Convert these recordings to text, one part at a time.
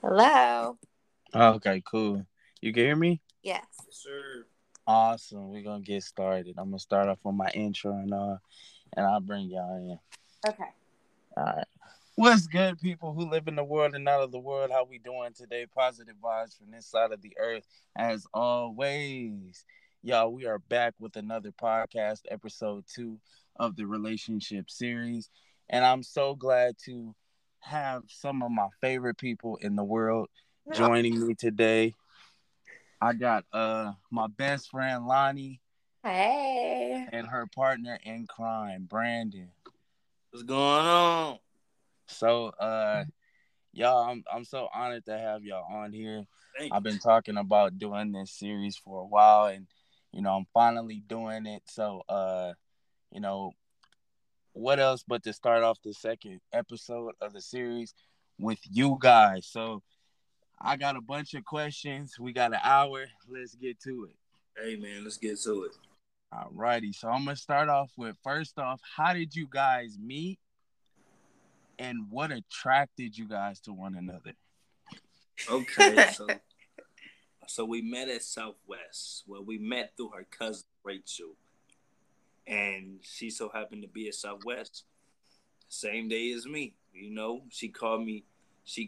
Hello. Okay, cool. You can hear me? Yes. Yes, sir. Awesome. We're gonna get started. I'm gonna start off with my intro and I'll bring y'all in. Okay. All right. What's good, people who live in the world and out of the world? How we doing today? Positive vibes from this side of the earth, as always. Y'all, we are back with another podcast, episode 2 of the relationship series, and I'm so glad to have some of my favorite people in the world joining me today. I got my best friend Lonnie. Hey. And her partner in crime, Brandon. What's going on? So y'all, I'm so honored to have y'all on here. Thanks. I've been talking about doing this series for a while, and you know, I'm finally doing it. So you know, what else but to start off the second episode of the series with you guys. So I got a bunch of questions. We got an hour. Let's get to it. Hey, man, let's get to it. All righty. So I'm going to start off with, first off, how did you guys meet? And what attracted you guys to one another? Okay. So we met at Southwest. Well, we met through her cousin, Rachel. And she so happened to be at Southwest. Same day as me. You know, she called me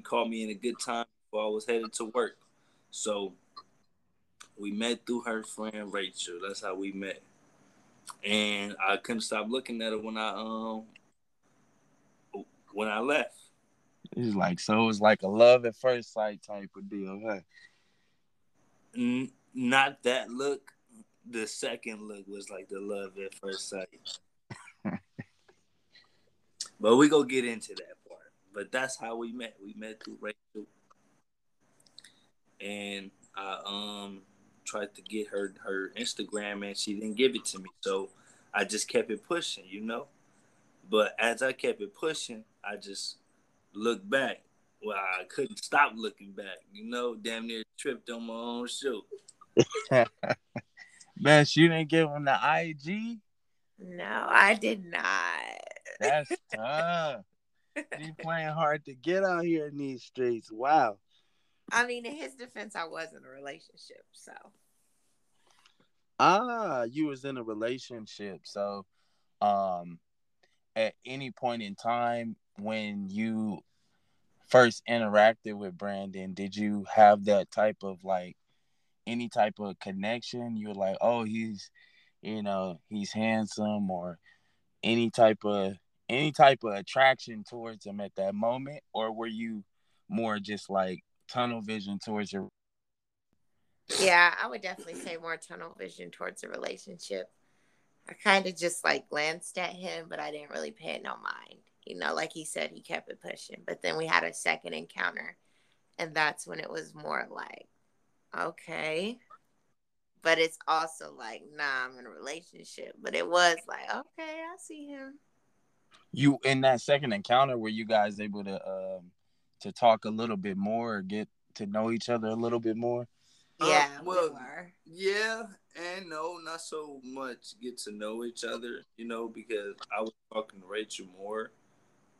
in a good time. I was headed to work, so we met through her friend Rachel. That's how we met, and I couldn't stop looking at her when I left. It's like, so it was like a love at first sight type of deal, huh? Not that look. The second look was like the love at first sight. But we gonna get into that part. But that's how we met. We met through Rachel. And I tried to get her Instagram, and she didn't give it to me. So I just kept it pushing, you know. But as I kept it pushing, I just looked back. Well, I couldn't stop looking back, you know. Damn near tripped on my own shoe. Man, you didn't give him the IG? No, I did not. That's tough. You playing hard to get out here in these streets. Wow. I mean, in his defense, I was in a relationship, so. You was in a relationship, so at any point in time when you first interacted with Brandon, did you have that type of, like, any type of connection? You were like, oh, he's, you know, he's handsome, or any type of attraction towards him at that moment? Or were you more just, like, tunnel vision towards your... Yeah, I would definitely say more tunnel vision towards the relationship. I kind of just like glanced at him, but I didn't really pay it no mind. You know, like he said, he kept it pushing. But then we had a second encounter, and that's when it was more like, okay. But it's also like, nah, I'm in a relationship. But it was like, okay, I see him. You, in that second encounter, were you guys able to talk a little bit more or get to know each other a little bit more? Yeah, well, we were. Yeah, and no, not so much get to know each other, you know, because I was talking to Rachel more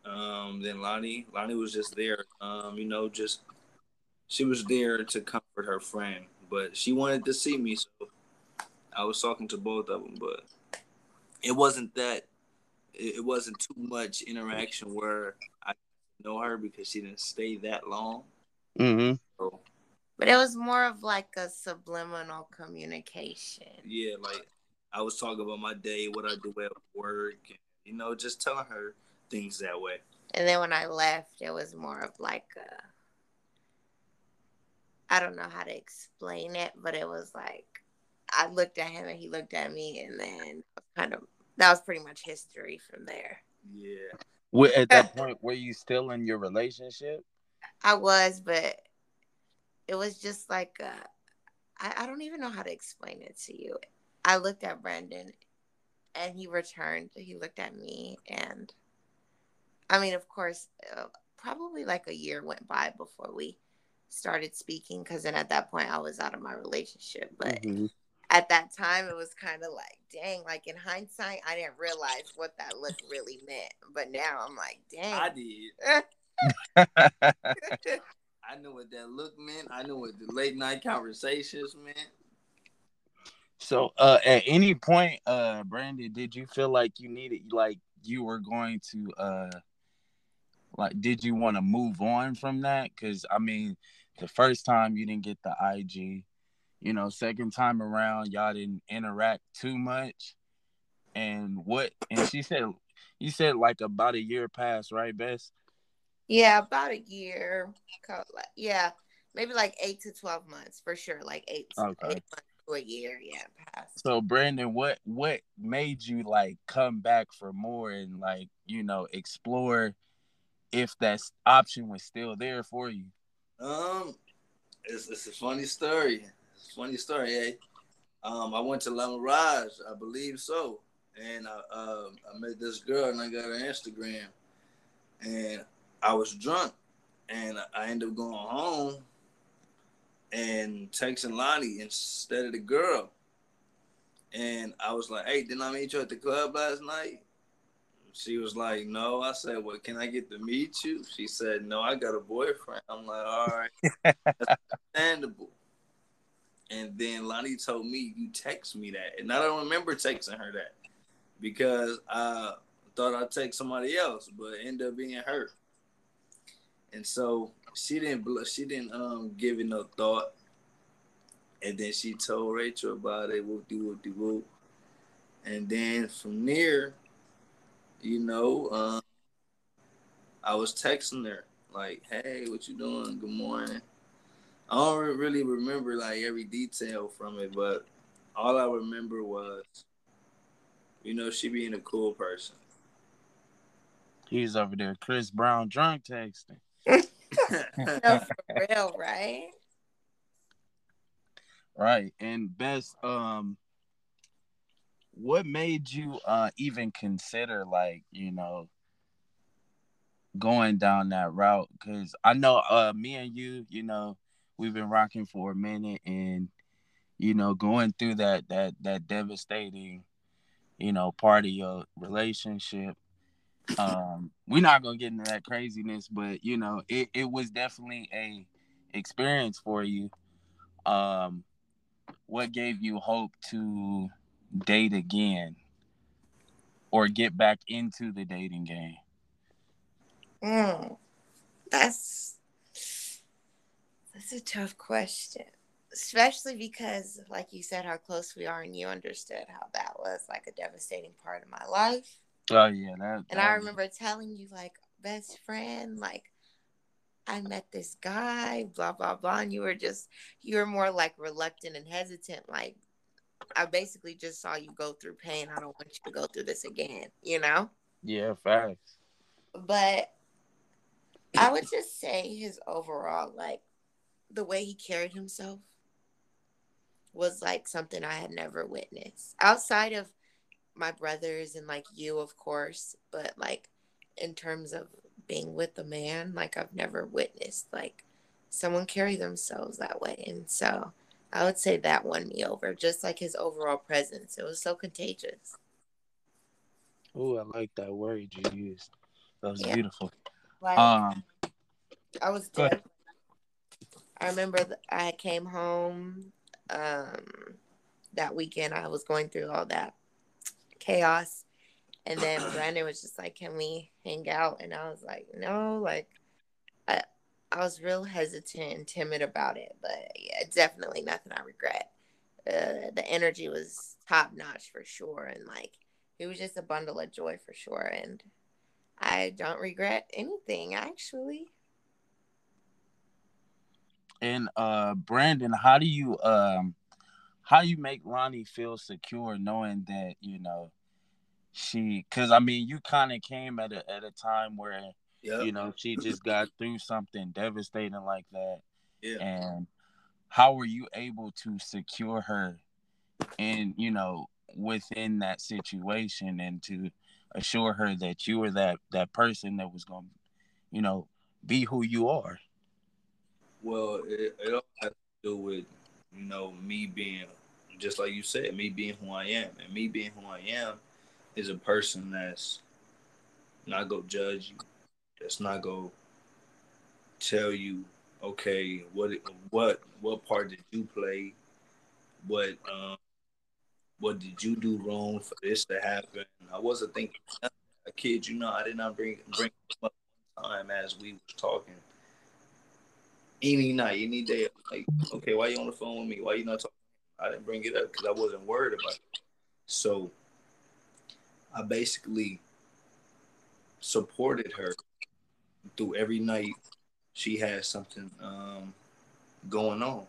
than Lonnie. Lonnie was just there, you know, just she was there to comfort her friend, but she wanted to see me, so I was talking to both of them, but it wasn't too much interaction where I know her, because she didn't stay that long. Mm-hmm. So, but it was more of like a subliminal communication. Yeah, like I was talking about my day, what I do at work, and, you know, just telling her things that way. And then when I left, it was more of like I don't know how to explain it, but it was like I looked at him and he looked at me, and then kind of that was pretty much history from there. Yeah. At that point, were you still in your relationship? I was, but it was just like, I don't even know how to explain it to you. I looked at Brandon, and he returned. He looked at me, and I mean, of course, probably like a year went by before we started speaking, because then at that point, I was out of my relationship, but... Mm-hmm. At that time, it was kind of like, dang, like in hindsight, I didn't realize what that look really meant. But now I'm like, dang. I did. I knew what I know with the late night conversations, man. So at any point, Brandon, did you feel like you needed, like you were going to, like, did you want to move on from that? Because, I mean, the first time you didn't get the IG, you know, second time around, y'all didn't interact too much. And she said, you said like about a year passed, right, Bess? Yeah, about a year. Yeah, maybe like 8 to 12 months for sure. Like eight months. A year, yeah, past. So Brandon, what made you like come back for more and like, you know, explore if that option was still there for you? It's a funny story. Eh? I went to La Mirage, I believe so, and I met this girl and I got her Instagram, and I was drunk, and I ended up going home and texting Lonnie instead of the girl. And I was like, hey, didn't I meet you at the club last night? She was like, no. I said, well, can I get to meet you? She said, no, I got a boyfriend. I'm like, all right. That's understandable. And then Lonnie told me, you text me that. And I don't remember texting her that because I thought I'd text somebody else, but it ended up being her. And so She didn't give it no thought, and then she told Rachel about it. Whoop-de-whoop-de-whoop. And then from there, you know, I was texting her like, "Hey, what you doing? Good morning." I don't really remember like every detail from it, but all I remember was, you know, she being a cool person. He's over there, Chris Brown, drunk texting. No, for real, right? Right. And Bess, what made you even consider, like, you know, going down that route? Because I know me and you, you know, we've been rocking for a minute, and, you know, going through that devastating, you know, part of your relationship. We're not gonna get into that craziness, but you know, it was definitely a experience for you. What gave you hope to date again or get back into the dating game? That's a tough question, especially because, like you said, how close we are, and you understood how that was like a devastating part of my life. Oh, yeah. And I remember telling you, like, best friend, like, I met this guy, blah, blah, blah. And you were more, like, reluctant and hesitant. Like, I basically just saw you go through pain. I don't want you to go through this again, you know? Yeah, facts. But I would just say his overall, like, the way he carried himself was, like, something I had never witnessed. Outside of my brothers and like you, of course, but like in terms of being with a man, like I've never witnessed like someone carry themselves that way. And so I would say that won me over, just like his overall presence. It was so contagious. Oh, I like that word you used. That was beautiful. Like, I was dead. I remember I came home that weekend. I was going through all that chaos, and then Brandon was just like, can we hang out? And I was like, no, like I was real hesitant and timid about it, but yeah, definitely nothing I regret. The energy was top notch for sure, and like it was just a bundle of joy for sure, and I don't regret anything actually. And Brandon, how you make Lonnie feel secure knowing that, you know, she, because I mean, you kind of came at a time where, you know, she just got through something devastating like that. Yeah. And how were you able to secure her in, you know, within that situation, and to assure her that you were that person that was going to, you know, be who you are? Well, it all has to do with, you know, me being, just like you said, me being who I am. And me being who I am is a person that's not going to judge you, that's not going to tell you okay, what part did you play? What did you do wrong for this to happen? I wasn't thinking. I kid you not, I did not bring up time as we was talking. Any night, any day, like, okay, why you on the phone with me? Why you not talking? I didn't bring it up because I wasn't worried about it. So I basically supported her through every night she had something going on.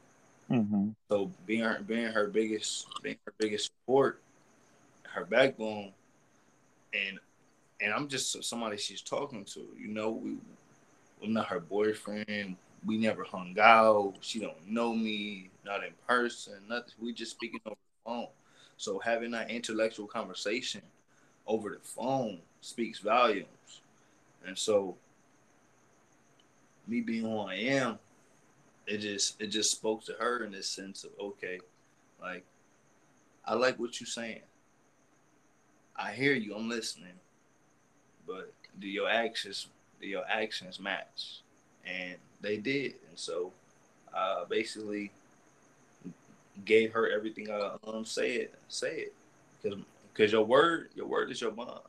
Mm-hmm. So being her biggest support, her backbone, and I'm just somebody she's talking to. You know, I'm not her boyfriend. We never hung out. She don't know me, not in person, nothing. We just speaking over the phone. So having that intellectual conversation over the phone speaks volumes. And so me being who I am, it just spoke to her in this sense of, okay, like, I like what you're saying. I hear you, I'm listening. But do your actions match? And they did. And so I basically gave her everything I said. Because your word is your bond.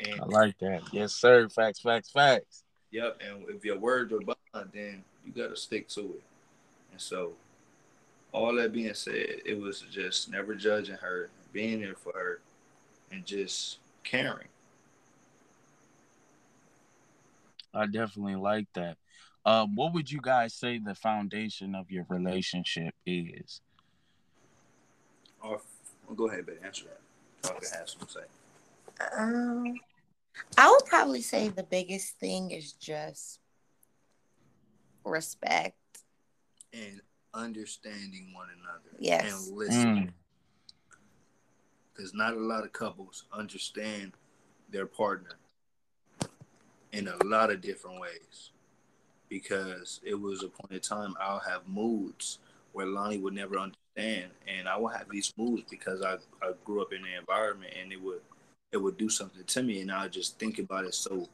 And I like that. Yes, sir. Facts. Yep. And if your word is your bond, then you got to stick to it. And so all that being said, it was just never judging her, being there for her, and just caring. I definitely like that. What would you guys say the foundation of your relationship is? Go ahead, babe. Answer that. I can have some say. I would probably say the biggest thing is just respect and understanding one another. Yes, and listening. Because not a lot of couples understand their partner in a lot of different ways. Because it was a point in time I'll have moods where Lonnie would never understand, and I will have these moods because I grew up in the environment, and it would do something to me, and I'll just think about it. So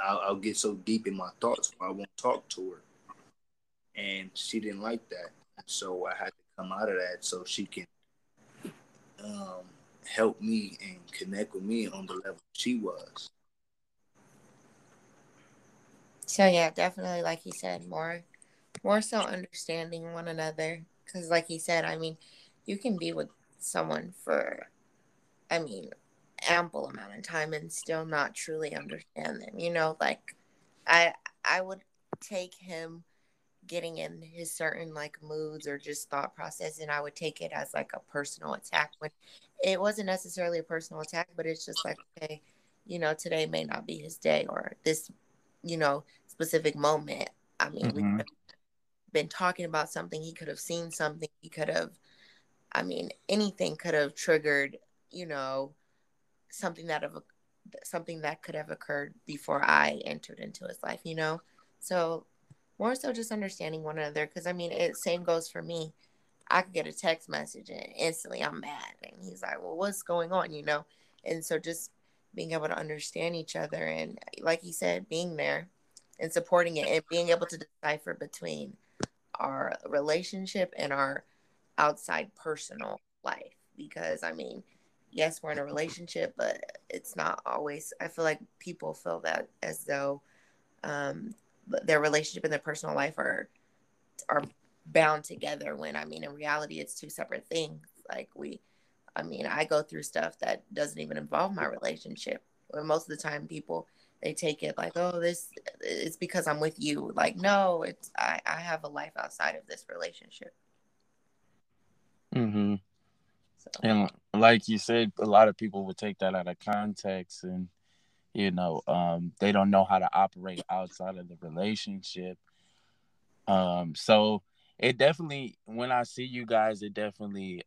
I'll get so deep in my thoughts where I won't talk to her, and she didn't like that. So I had to come out of that so she can help me and connect with me on the level she was. So, yeah, definitely, like he said, more so understanding one another. Because, like he said, I mean, you can be with someone for, I mean, ample amount of time and still not truly understand them. You know, like, I would take him getting in his certain, like, moods or just thought process, and I would take it as, like, a personal attack. When it wasn't necessarily a personal attack, but it's just like, okay, you know, today may not be his day, or this, you know, specific moment. I mean, mm-hmm. We could have been talking about something. He could have seen something. He could have, I mean, anything could have triggered, you know, something that could have occurred before I entered into his life, you know? So more so just understanding one another. Because, I mean, it same goes for me. I could get a text message and instantly I'm mad. And he's like, well, what's going on, you know? And so just being able to understand each other, and like he said, being there and supporting it, and being able to decipher between our relationship and our outside personal life. Because, I mean, yes, we're in a relationship, but it's not always, I feel like people feel that as though their relationship and their personal life are bound together, when, I mean, in reality, it's two separate things. Like, I go through stuff that doesn't even involve my relationship. Where most of the time people, they take it like, oh, this it's because I'm with you. Like, no, it's I have a life outside of this relationship. Mm-hmm. So. And like you said, a lot of people would take that out of context, and, you know, they don't know how to operate outside of the relationship. So it definitely, when I see you guys, it definitely...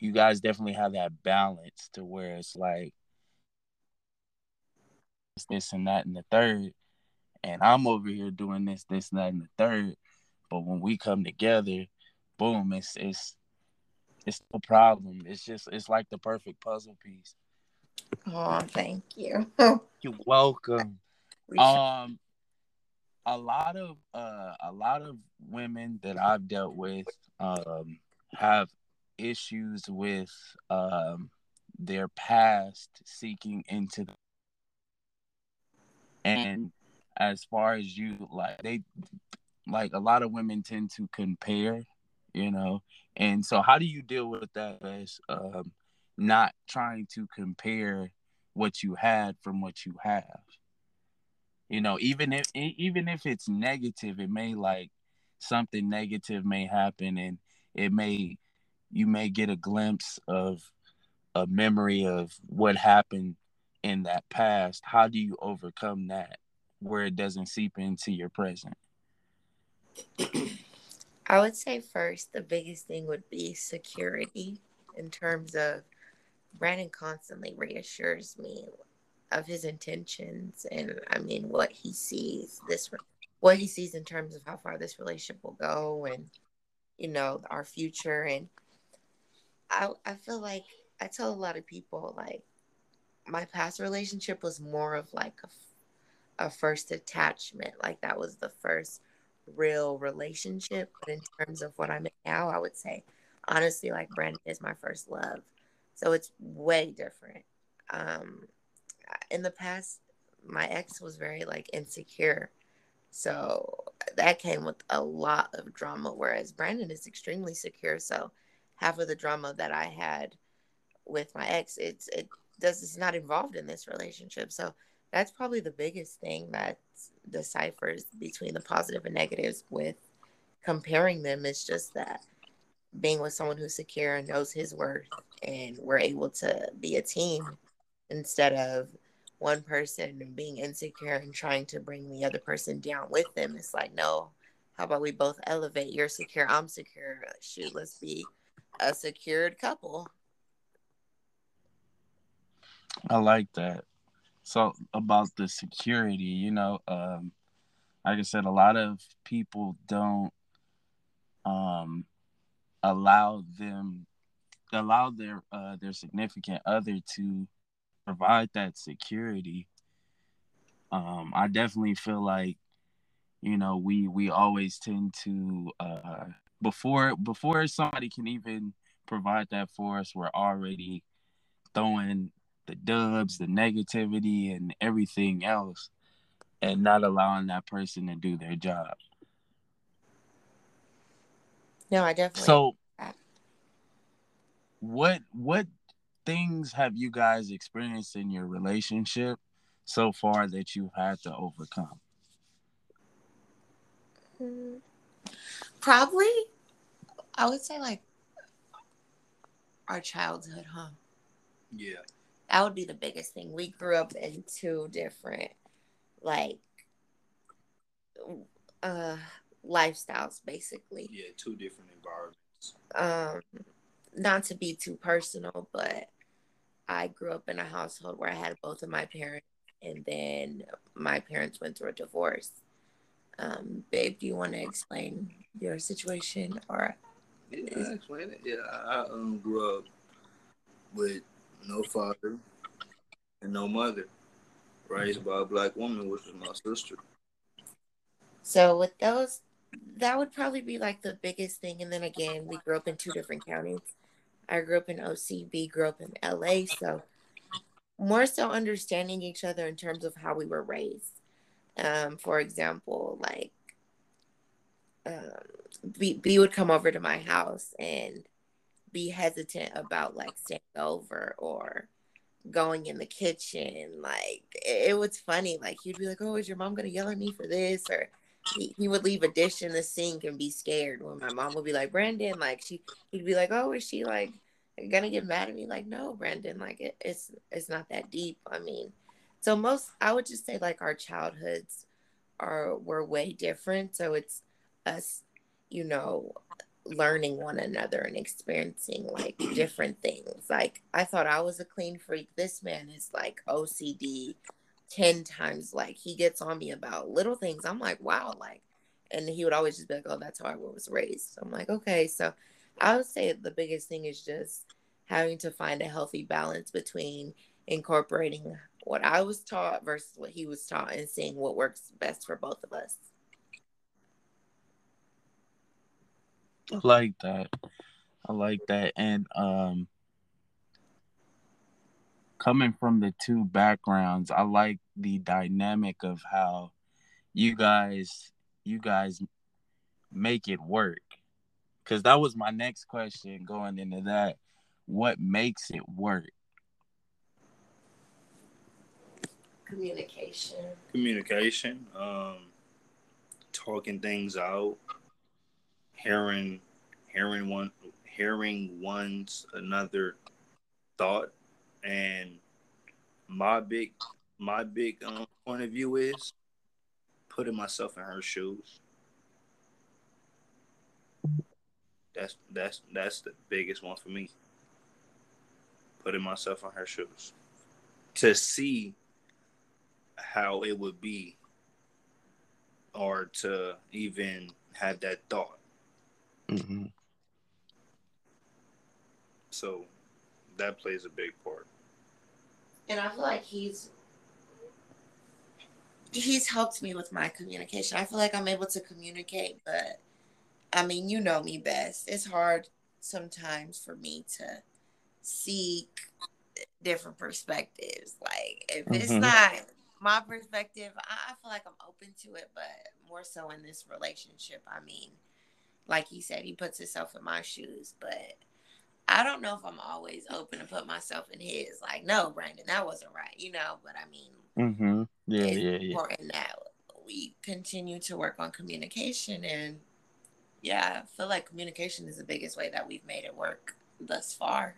you guys definitely have that balance to where it's like this and that and the third, and I'm over here doing this and that and the third, but when we come together, boom, it's no problem. It's just, it's like the perfect puzzle piece. Oh, thank you. You're welcome. a lot of women that I've dealt with have issues with their past seeking into the, and as far as you, like, they, like, a lot of women tend to compare, you know. And so how do you deal with that as not trying to compare what you had from what you have? You know, even if it's negative, it may, like, something negative may happen, and it may, you may get a glimpse of a memory of what happened in that past. How do you overcome that where it doesn't seep into your present? I would say first, the biggest thing would be security, in terms of Brandon constantly reassures me of his intentions, and I mean what he sees in terms of how far this relationship will go, and, you know, our future. And I feel like I tell a lot of people, like, my past relationship was more of like a first attachment, like that was the first real relationship. But in terms of what I'm in now, I would say honestly, like, Brandon is my first love, so it's way different. In the past, my ex was very, like, insecure, so that came with a lot of drama, whereas Brandon is extremely secure. So half of the drama that I had with my ex, it's not involved in this relationship. So that's probably the biggest thing that deciphers between the positive and negatives with comparing them. It's just that being with someone who's secure and knows his worth, and we're able to be a team instead of one person being insecure and trying to bring the other person down with them. It's like, no, how about we both elevate? You're secure, I'm secure. Shoot, let's be a secured couple. I like that. So about the security, you know, like I said, a lot of people don't allow their significant other to provide that security. I definitely feel like, you know, we always tend to before somebody can even provide that for us, we're already throwing the dubs, the negativity, and everything else, and not allowing that person to do their job. No, I definitely. So, what things have you guys experienced in your relationship so far that you've had to overcome? Probably, I would say, like, our childhood, huh? Yeah. That would be the biggest thing. We grew up in two different, like, lifestyles, basically. Yeah, two different environments. Not to be too personal, but I grew up in a household where I had both of my parents, and then my parents went through a divorce. Babe, do you want to explain your situation? Or yeah, I'll explain it. Yeah, I grew up with no father and no mother, raised by a black woman, which was my sister. So with those, that would probably be, like, the biggest thing. And then again, we grew up in two different counties. I grew up in OCB, grew up in LA, so more so understanding each other in terms of how we were raised. For example, like, B would come over to my house and be hesitant about, like, staying over or going in the kitchen. Like, it was funny. Like, he'd be like, oh, is your mom going to yell at me for this? Or he would leave a dish in the sink and be scared when my mom would be like, Brandon, like, he'd be like, oh, is she, like, going to get mad at me? Like, no, Brandon, like, it's not that deep. I mean, so I would just say, like, our childhoods were way different. So it's us, you know, learning one another and experiencing, like, different things. Like, I thought I was a clean freak. This man is, like, OCD 10 times. Like, he gets on me about little things. I'm like, wow. Like, and he would always just be like, oh, that's how I was raised. So I'm like, okay. So I would say the biggest thing is just having to find a healthy balance between incorporating what I was taught versus what he was taught, and seeing what works best for both of us. I like that. I like that. And coming from the two backgrounds, I like the dynamic of how you guys make it work. Because that was my next question going into that. What makes it work? Communication. Talking things out. Hearing one's another thought. And my big point of view is putting myself in her shoes. That's the biggest one for me. Putting myself in her shoes to see how it would be, or to even have that thought. Mm-hmm. So that plays a big part. And I feel like he's helped me with my communication. I feel like I'm able to communicate, but I mean, you know me best. It's hard sometimes for me to seek different perspectives. Like, if it's not my perspective, I feel like I'm open to it, but more so in this relationship. I mean, like he said, he puts himself in my shoes, but I don't know if I'm always open to put myself in his. Like, no, Brandon, that wasn't right, you know? But I mean, it's important that we continue to work on communication. And yeah, I feel like communication is the biggest way that we've made it work thus far.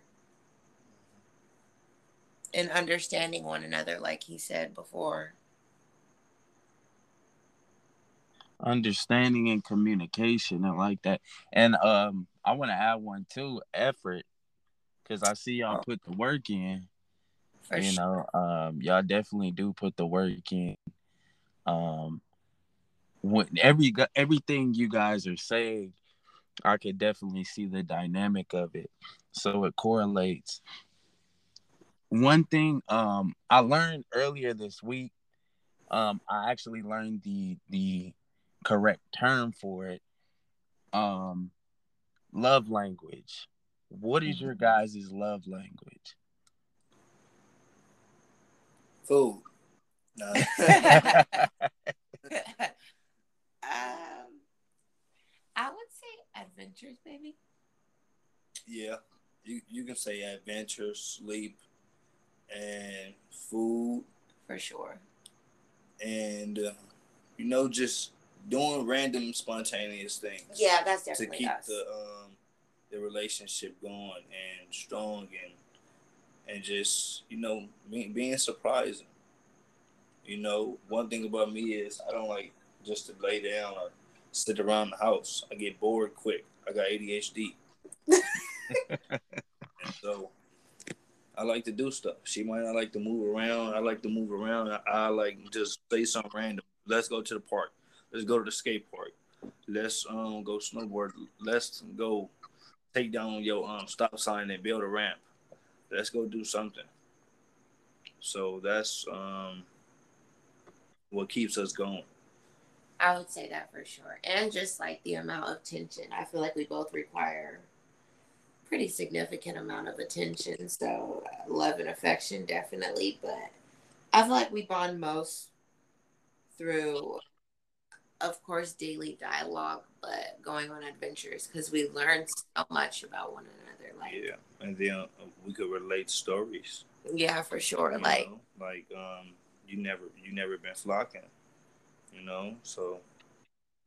And understanding one another, like he said before. Understanding and communication, I like that. And I want to add one too, effort, because I see y'all put the work in. For you sure. know, y'all definitely do put the work in. When everything you guys are saying, I could definitely see the dynamic of it, so it correlates. One thing I learned earlier this week, I actually learned the correct term for it, love language. What is your guys' love language? Food. No. I would say adventures, maybe. Yeah, you can say adventure, sleep, and food. For sure. And, just doing random, spontaneous things. Yeah, that's definitely to keep us. The relationship going and strong and just, being surprising. One thing about me is I don't like just to lay down or sit around the house. I get bored quick. I got ADHD. And so I like to do stuff. She might not like to move around. I like to move around. I like just say something random. Let's go to the park. Let's go to the skate park. Let's go snowboard. Let's go take down your stop sign and build a ramp. Let's go do something. So that's what keeps us going. I would say that for sure. And just like the amount of tension. I feel like we both require pretty significant amount of attention, so love and affection definitely, but I feel like we bond most through, of course, daily dialogue, but going on adventures, because we learn so much about one another. Like, yeah, and then we could relate stories. Yeah, for sure. You never been flocking, so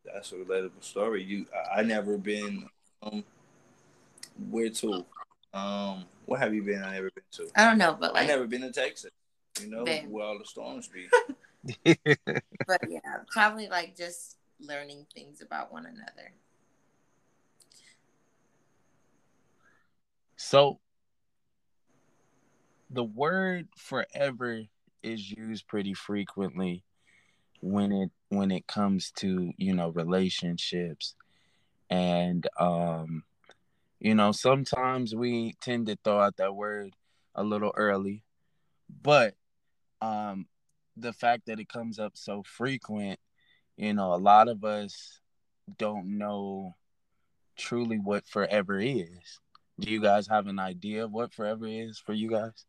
that's a relatable story. I never been where to? What have you been? I never been to. I don't know, but I never been to Texas. Where all the storms be. But yeah, probably just learning things about one another. So the word forever is used pretty frequently when it comes to relationships, and sometimes we tend to throw out that word a little early, but the fact that it comes up so frequent, a lot of us don't know truly what forever is. Do you guys have an idea of what forever is for you guys?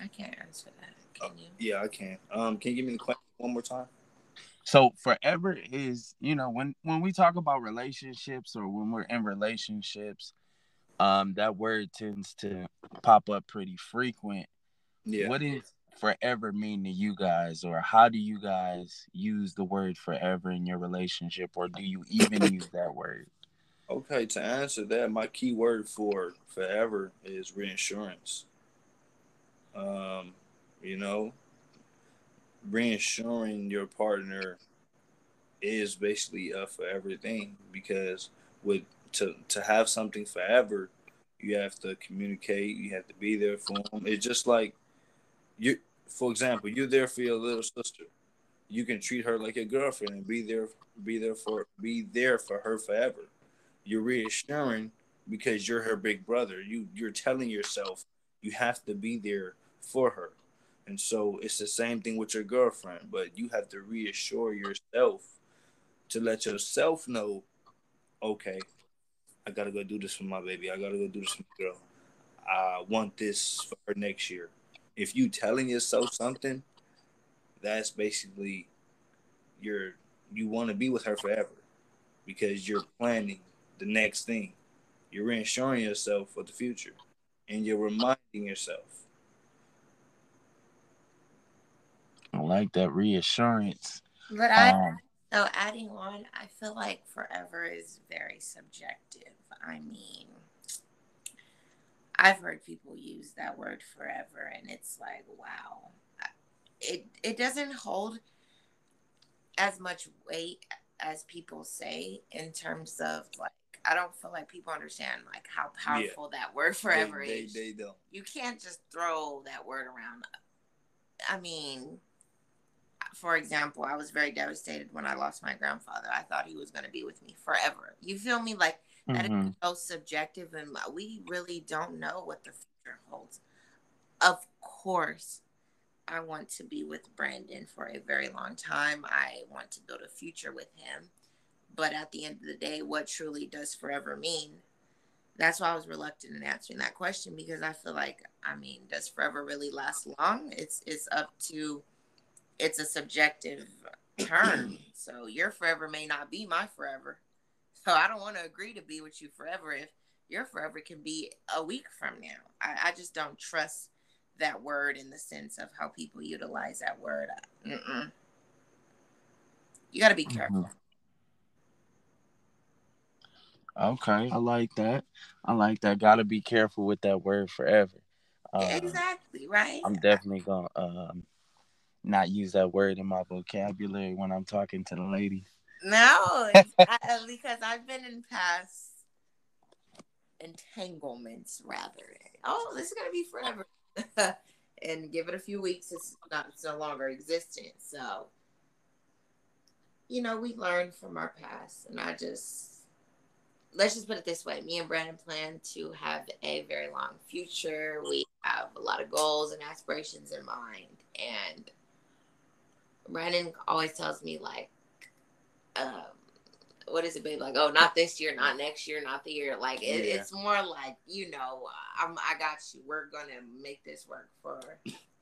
I can't answer that. Can you? Yeah, I can. Can you give me the question one more time? So forever is, you know, when we talk about relationships or when we're in relationships, that word tends to pop up pretty frequent. Yeah. What does forever mean to you guys, or how do you guys use the word forever in your relationship, or do you even use that word? Okay, to answer that, my key word for forever is reinsurance. You know, reinsuring your partner is basically a forever thing, because with to have something forever, you have to communicate, you have to be there for them. It's just like you, for example, you're there for your little sister. You can treat her like your girlfriend and be there for her forever. You're reassuring because you're her big brother. You're telling yourself you have to be there for her. And so it's the same thing with your girlfriend, but you have to reassure yourself to let yourself know, okay, I got to go do this for my baby. I got to go do this for my girl. I want this for her next year. If you telling yourself something, that's basically you want to be with her forever because you're planning the next thing. You're reassuring yourself for the future, and you're reminding yourself. I like that reassurance. But so adding on, I feel like forever is very subjective. I mean, I've heard people use that word forever, and it's like, wow. It doesn't hold as much weight as people say in terms of, like, I don't feel like people understand, like, how powerful that word forever is. They don't. You can't just throw that word around. I mean, for example, I was very devastated when I lost my grandfather. I thought he was going to be with me forever. You feel me? Like, that is so subjective, and we really don't know what the future holds. Of course, I want to be with Brandon for a very long time. I want to build a future with him. But at the end of the day, what truly does forever mean? That's why I was reluctant in answering that question, because I feel like, I mean, does forever really last long? It's up to, it's a subjective term. So your forever may not be my forever. So I don't want to agree to be with you forever if your forever can be a week from now. I just don't trust that word in the sense of how people utilize that word. You got to be careful. Okay, I like that. Got to be careful with that word forever. Exactly, right? I'm definitely going to not use that word in my vocabulary when I'm talking to the ladies. No, because I've been in past entanglements, rather. Oh, this is going to be forever. And give it a few weeks, it's no longer existent. So, you know, we learn from our past. And let's just put it this way. Me and Brandon plan to have a very long future. We have a lot of goals and aspirations in mind. And Brandon always tells me, like, what is it, babe? Like, oh, not this year, not next year, not the year. Like, it's more like, you know, I got you. We're going to make this work for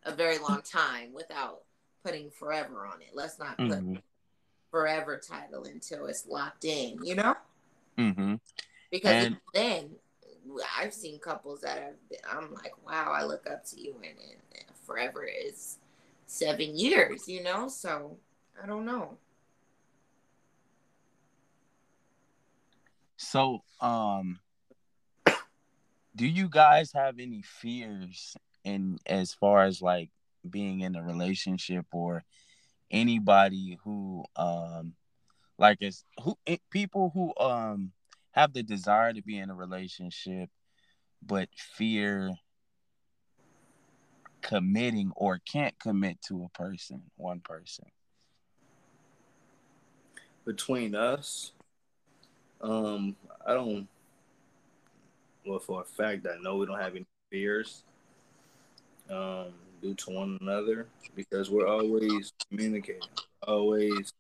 a very long time without putting forever on it. Let's not put forever title until it's locked in, you know? Mm-hmm. Because then I've seen couples that I'm like, wow, I look up to you, and forever is 7 years, you know? So I don't know. So, do you guys have any fears in as far as like being in a relationship, or anybody who, people who have the desire to be in a relationship but fear committing or can't commit to a person, one person? Between us? For a fact, I know we don't have any fears due to one another, because we're always communicating, always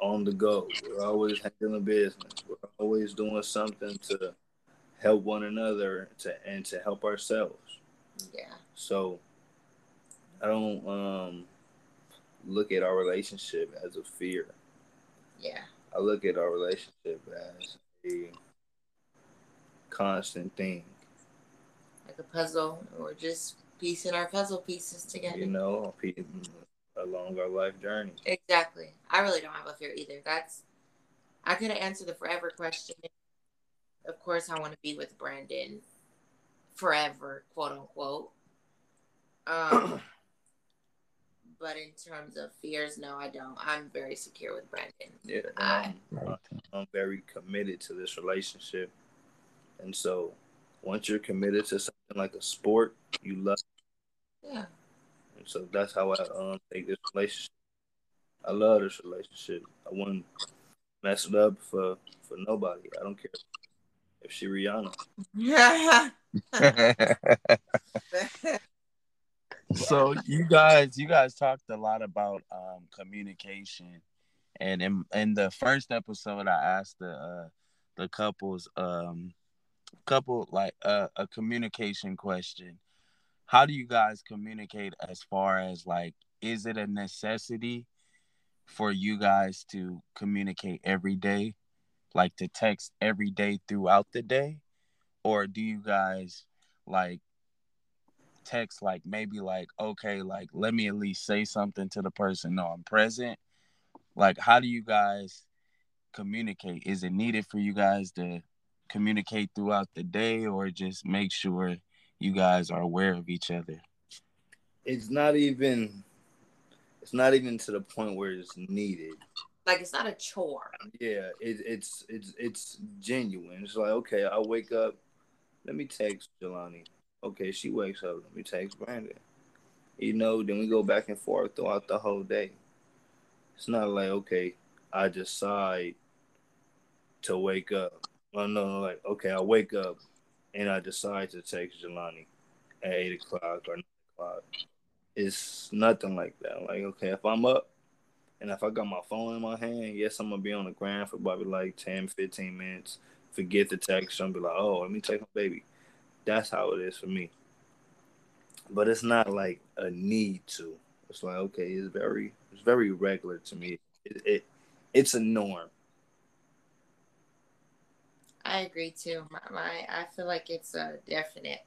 on the go. We're always handling business. We're always doing something to help one another and to help ourselves. Yeah. So I don't look at our relationship as a fear. Yeah. I look at our relationship as a constant thing. Like a puzzle. We're just piecing our puzzle pieces together. You know, along our life journey. Exactly. I really don't have a fear either. I could have answered the forever question. Of course, I want to be with Brandon forever, quote unquote. But in terms of fears, no, I don't. I'm very secure with Brandon. Yeah, I'm very committed to this relationship. And so once you're committed to something like a sport, you love it. Yeah. And so that's how I take this relationship. I love this relationship. I wouldn't mess it up for nobody. I don't care if she Rihanna. So you guys talked a lot about communication, and in the first episode, I asked the couples a communication question. How do you guys communicate as far as, like, is it a necessity for you guys to communicate every day, like to text every day throughout the day? Or do you guys, like, text, like, maybe, like, okay, like, let me at least say something to the person, no, I'm present? Like, how do you guys communicate? Is it needed for you guys to communicate throughout the day, or just make sure you guys are aware of each other? It's not even to the point where it's needed. Like, it's not a chore. Yeah, it's genuine. It's like, okay, I wake up, let me text Jelani. Okay, she wakes up, let me text Brandon. You know, then we go back and forth throughout the whole day. It's not like, okay, I decide to wake up. Well, no, like, okay, I wake up and I decide to text Jelani at 8 o'clock or 9 o'clock. It's nothing like that. Like, okay, if I'm up and if I got my phone in my hand, yes, I'm going to be on the ground for probably like 10, 15 minutes. Forget the text. I'm going to be like, oh, let me text my baby. That's how it is for me. But it's not like a need to. It's like, okay, it's very regular to me. It's a norm. I agree too. I feel like it's a definite,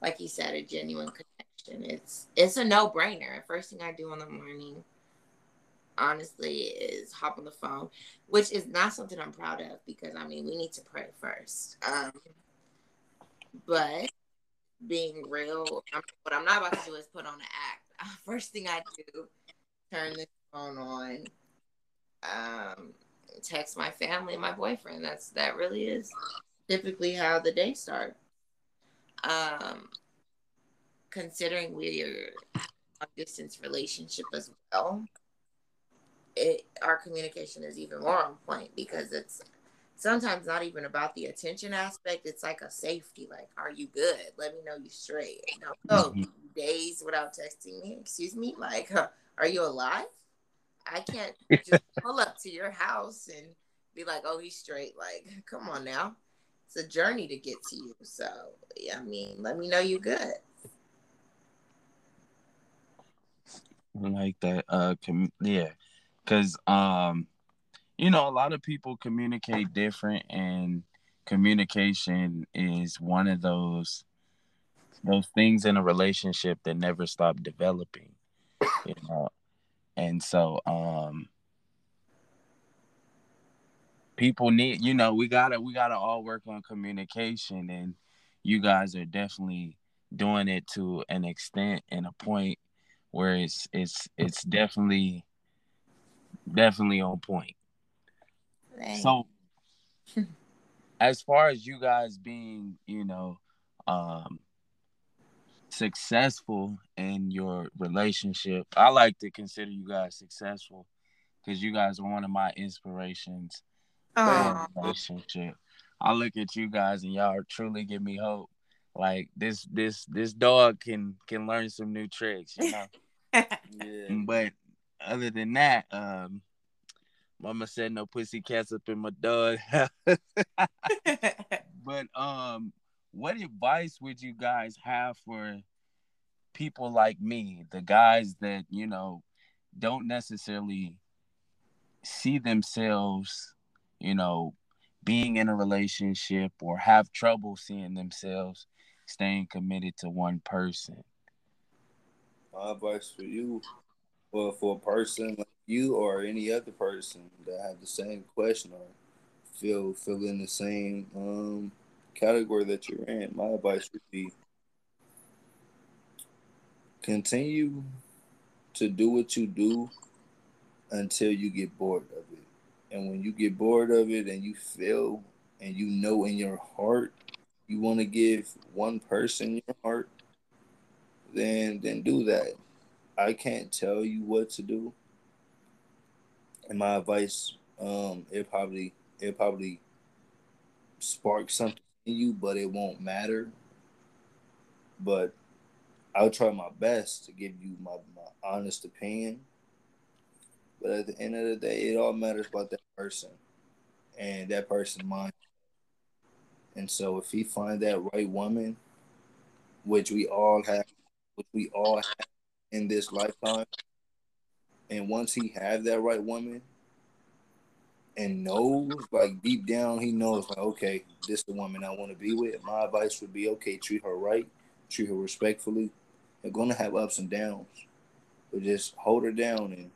like you said, a genuine connection. It's a no-brainer. First thing I do in the morning, honestly, is hop on the phone, which is not something I'm proud of because, I mean, we need to pray first. But being real, what I'm not about to do is put on an act. First thing I do, turn this phone on. Text my family and my boyfriend. That really is typically how the day starts. Considering we're a distance relationship as well, our communication is even more on point because it's sometimes not even about the attention aspect. It's like a safety, like, are you good? Let me know you straight. Days without texting me, excuse me, like, are you alive? I can't just pull up to your house and be like, oh, he's straight. Like, come on now. It's a journey to get to you. So, I mean, let me know you good. I like that. Yeah. Because, you know, a lot of people communicate different, and communication is one of those things in a relationship that never stop developing, you know. And so, people need, you know, we gotta all work on communication, and you guys are definitely doing it to an extent and a point where it's definitely on point. Right. So, as far as you guys being, you know, successful in your relationship. I like to consider you guys successful because you guys are one of my inspirations for the relationship. I look at you guys and y'all truly give me hope. Like, this dog can learn some new tricks, you know. Yeah. But other than that, Mama said no pussy cats up in my dog. But what advice would you guys have for people like me, the guys that, you know, don't necessarily see themselves, you know, being in a relationship, or have trouble seeing themselves staying committed to one person? My advice for you, well, for a person like you or any other person that have the same question or feel in the same category that you're in, my advice would be continue to do what you do until you get bored of it. And when you get bored of it and you feel and you know in your heart you want to give one person your heart, then do that. I can't tell you what to do. And my advice, it probably sparks something in you, but it won't matter. But I'll try my best to give you my honest opinion. But at the end of the day, it all matters about that person and that person's mind. And so if he finds that right woman, which we all have in this lifetime, and once he have that right woman and knows, like deep down, he knows, like, okay, this is the woman I want to be with, my advice would be, okay, treat her right, treat her respectfully. They're going to have ups and downs, but just hold her down and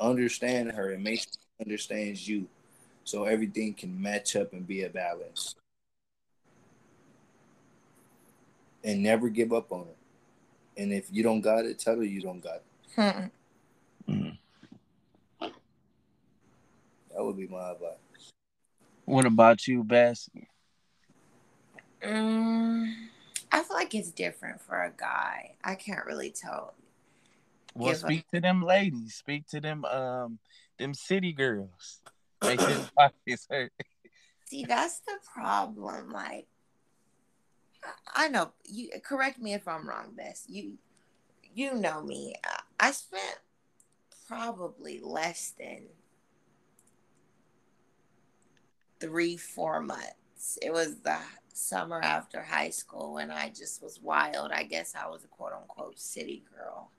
understand her and make sure she understands you, so everything can match up and be a balance. And never give up on it. And if you don't got it, tell her you don't got it. Mm-hmm. That would be my advice. What about you, Bass? I feel like it's different for a guy. I can't really tell. Well, speak to them ladies. Speak to them city girls. Make their pockets hurt. See, that's the problem. Like, I know you. Correct me if I'm wrong, Bess. You know me. I spent probably less than 3-4 months. It was the summer after high school when I just was wild. I guess I was a quote unquote city girl.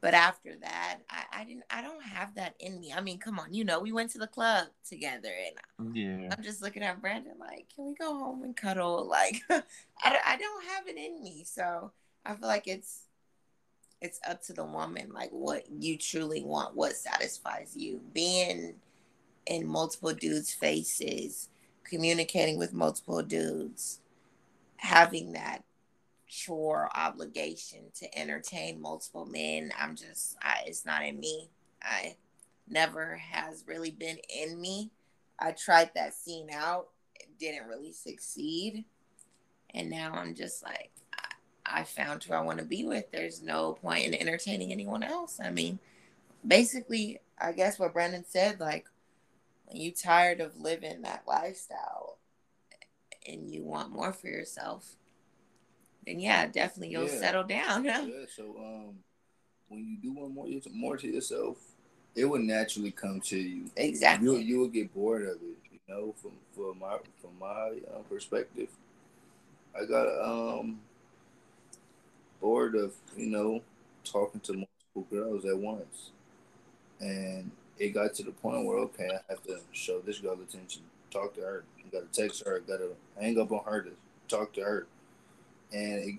But after that, I don't have that in me. I mean, come on, you know, we went to the club together, and yeah. I'm just looking at Brandon like, can we go home and cuddle? Like, I don't have it in me. So I feel like it's up to the woman, like what you truly want, what satisfies you. Being in multiple dudes' faces, communicating with multiple dudes, having that chore obligation to entertain multiple men, it's not in me. I never has really been in me. I tried that scene out. It didn't really succeed. And now I'm just like, I found who I want to be with. There's no point in entertaining anyone else. I mean, basically, I guess what Brandon said, like, when you tired of living that lifestyle and you want more for yourself, then yeah, definitely you'll settle down. Huh? Yeah, so when you do want more to yourself, it will naturally come to you. Exactly. You will get bored of it. You know, from my perspective, I got bored of, you know, talking to multiple girls at once, and it got to the point where, okay, I have to show this girl attention, talk to her, I gotta text her, I gotta hang up on her to talk to her. And it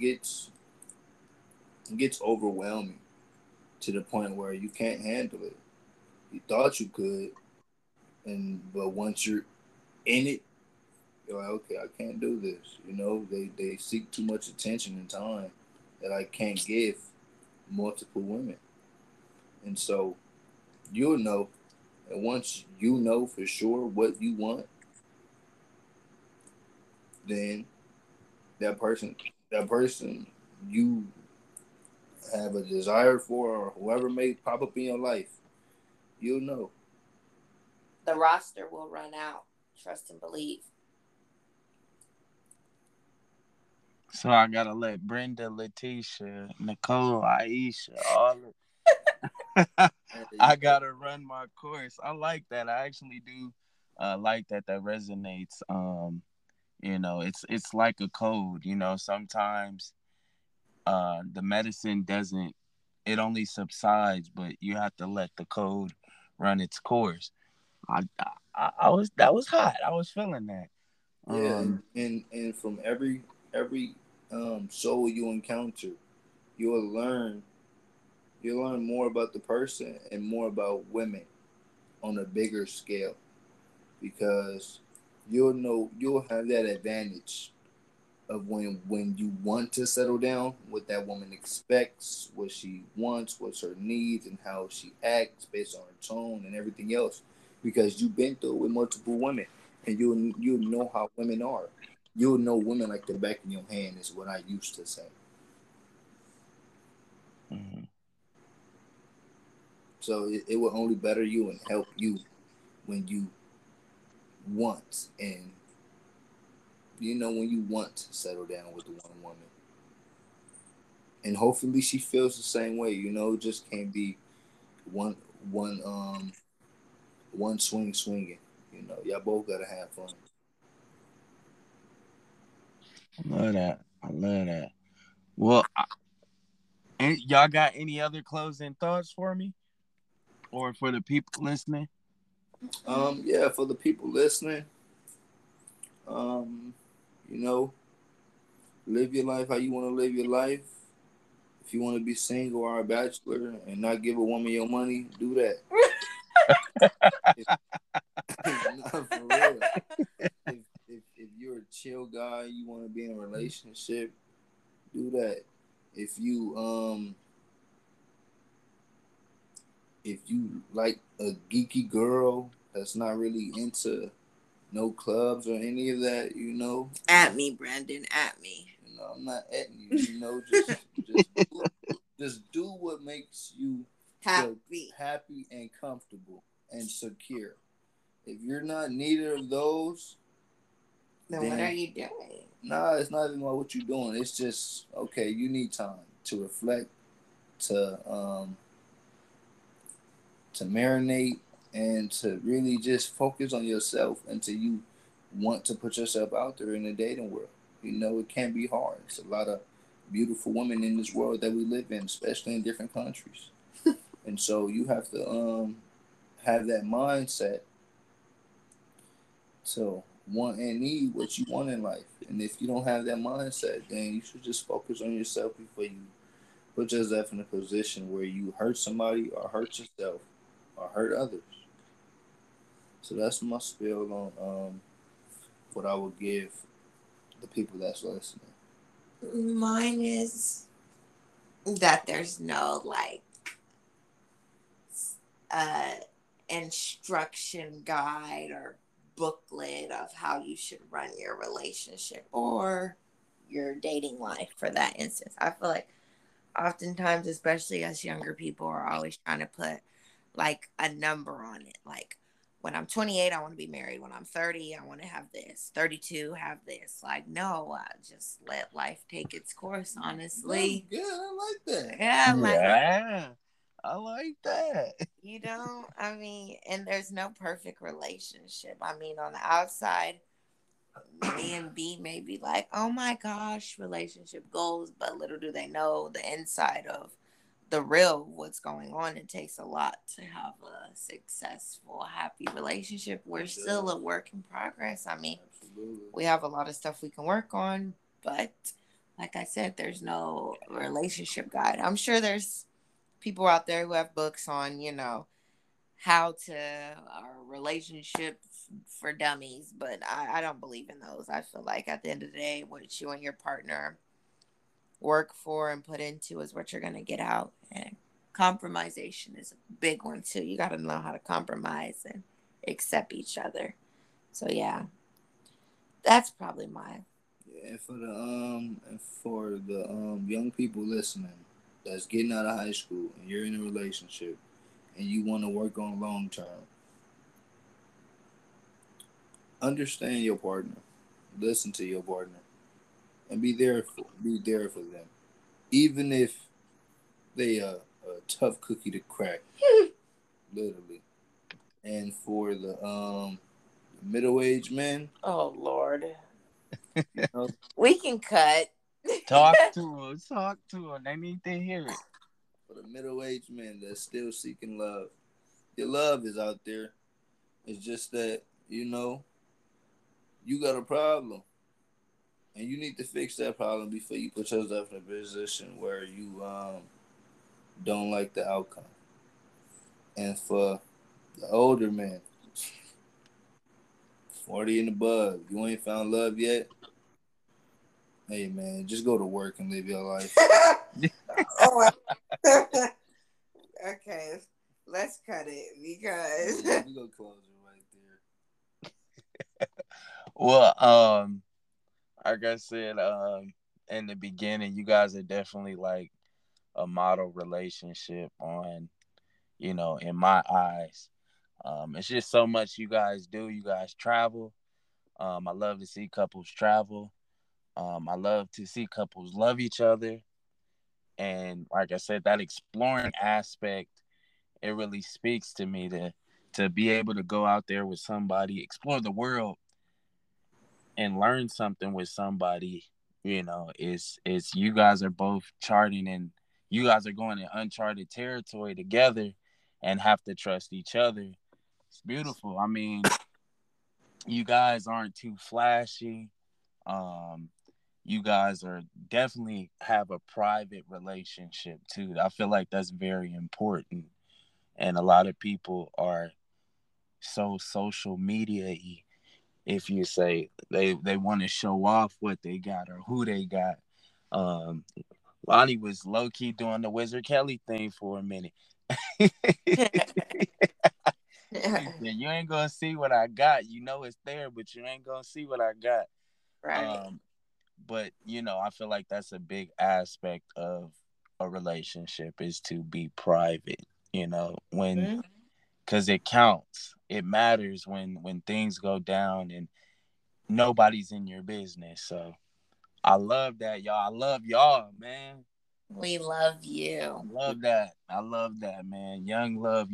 gets overwhelming to the point where you can't handle it. You thought you could, but once you're in it, you're like, okay, I can't do this. You know, they seek too much attention and time that I can't give multiple women. And so you'll know, and once you know for sure what you want, then that person you have a desire for, or whoever may pop up in your life, you'll know. The roster will run out. Trust and believe. So I gotta let Brenda, Leticia, Nicole, Aisha, all of I gotta run my course. I like that. I actually do like that. That resonates. You know, it's like a code. You know, sometimes the medicine doesn't. It only subsides, but you have to let the code run its course. I was hot. I was feeling that. Yeah, and from every soul you encounter, you learn more about the person and more about women on a bigger scale, because you'll have that advantage of when you want to settle down, what that woman expects, what she wants, what's her needs, and how she acts based on her tone and everything else, because you've been through it with multiple women and you'll know how women are. You'll know women like the back of your hand is what I used to say. Mm-hmm. So it will only better you and help you when you want, and you know, when you want to settle down with the one woman. And hopefully she feels the same way, you know. It just can't be one swinging. You know, y'all both gotta have fun. I love that. Well, and y'all got any other closing thoughts for me, or for the people listening? Yeah, for the people listening. You know, live your life how you want to live your life. If you want to be single or a bachelor and not give a woman your money, do that. Not for real. If you're a chill guy, you want to be in a relationship, do that. If you like a geeky girl that's not really into no clubs or any of that, you know. At me, Brandon. At me. You know, I'm not at you. You know, just do what makes you happy and comfortable and secure. If you're not neither of those, then what are you doing? Nah, it's not even about what you're doing. It's just, okay, you need time to reflect, to marinate, and to really just focus on yourself until you want to put yourself out there in the dating world. You know, it can be hard. It's a lot of beautiful women in this world that we live in, especially in different countries. And so you have to have that mindset to want and need what you want in life. And if you don't have that mindset, then you should just focus on yourself before you put yourself in a position where you hurt somebody or hurt yourself or hurt others. So that's my spiel on what I would give the people that's listening. Mine is that there's no instruction guide or booklet of how you should run your relationship or your dating life, for that instance. I feel like oftentimes, especially us younger people, are always trying to put a number on it. When I'm 28, I want to be married. When I'm 30, I want to have this. 32, have this. No, I just let life take its course, honestly. Yeah, I like that. I like that. You know, I mean, and there's no perfect relationship. I mean, on the outside, A and B may be like, oh my gosh, relationship goals, but little do they know the inside of the real what's going on. It takes a lot to have a successful, happy relationship. We're still a work in progress. I mean, absolutely, we have a lot of stuff we can work on, but like I said, there's no relationship guide. I'm sure there's people out there who have books on, you know, how to relationship for dummies, but I don't believe in those. I feel like at the end of the day, what you and your partner work for and put into is what you're going to get out. And compromisation is a big one too. You got to know how to compromise and accept each other. So yeah, that's probably mine. Yeah, for the young people listening that's getting out of high school and you're in a relationship and you want to work on long term, understand your partner, listen to your partner, and be there for them. Even if they are a tough cookie to crack, literally. And for the middle-aged men, oh Lord, you know, we can cut. Talk to them. They need to hear it. For the middle-aged men that's still seeking love, your love is out there. It's just that, you know, you got a problem. And you need to fix that problem before you put yourself in a position where you don't like the outcome. And for the older man, 40 and above, you ain't found love yet? Hey, man, just go to work and live your life. Oh, okay, let's cut it because... yeah, we're going to close it right there. Well, like I said, in the beginning, you guys are definitely like a model relationship on, you know, in my eyes. It's just so much you guys do. You guys travel. I love to see couples travel. I love to see couples love each other. And like I said, that exploring aspect, it really speaks to me to be able to go out there with somebody, explore the world, and learn something with somebody. You know, it's you guys are both charting and you guys are going in uncharted territory together and have to trust each other. It's beautiful. I mean, you guys aren't too flashy. You guys are definitely have a private relationship too. I feel like that's very important. And a lot of people are so social media-y. If you say they want to show off what they got or who they got. Lonnie was low-key doing the Wizard Kelly thing for a minute. You ain't going to see what I got. You know it's there, but you ain't going to see what I got. Right. But, you know, I feel like that's a big aspect of a relationship is to be private, you know, when because it counts. It matters when things go down and nobody's in your business. So I love that, y'all. I love y'all, man. We love you. I love that, man. Young love.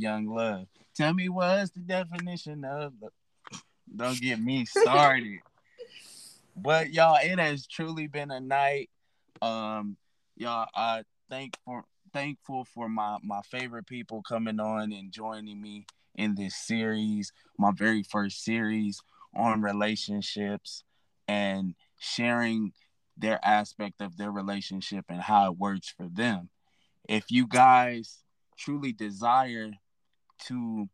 Tell me what's the definition of love. Don't get me started. But, y'all, it has truly been a night. Y'all, I thankful for my favorite people coming on and joining me in this series, my very first series on relationships and sharing their aspect of their relationship and how it works for them. If you guys truly desire to,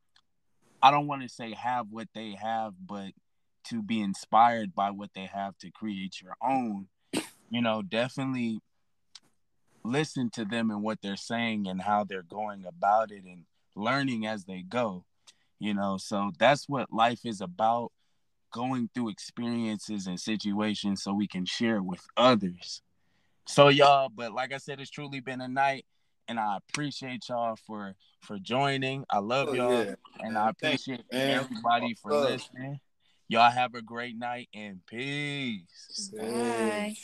I don't want to say have what they have, but to be inspired by what they have to create your own, you know, definitely listen to them and what they're saying and how they're going about it and learning as they go, you know. So that's what life is about, going through experiences and situations so we can share with others. So y'all, but like I said, it's truly been a night and I appreciate y'all for joining. I love y'all. Yeah. And I appreciate everybody for listening. Y'all have a great night and peace. Bye.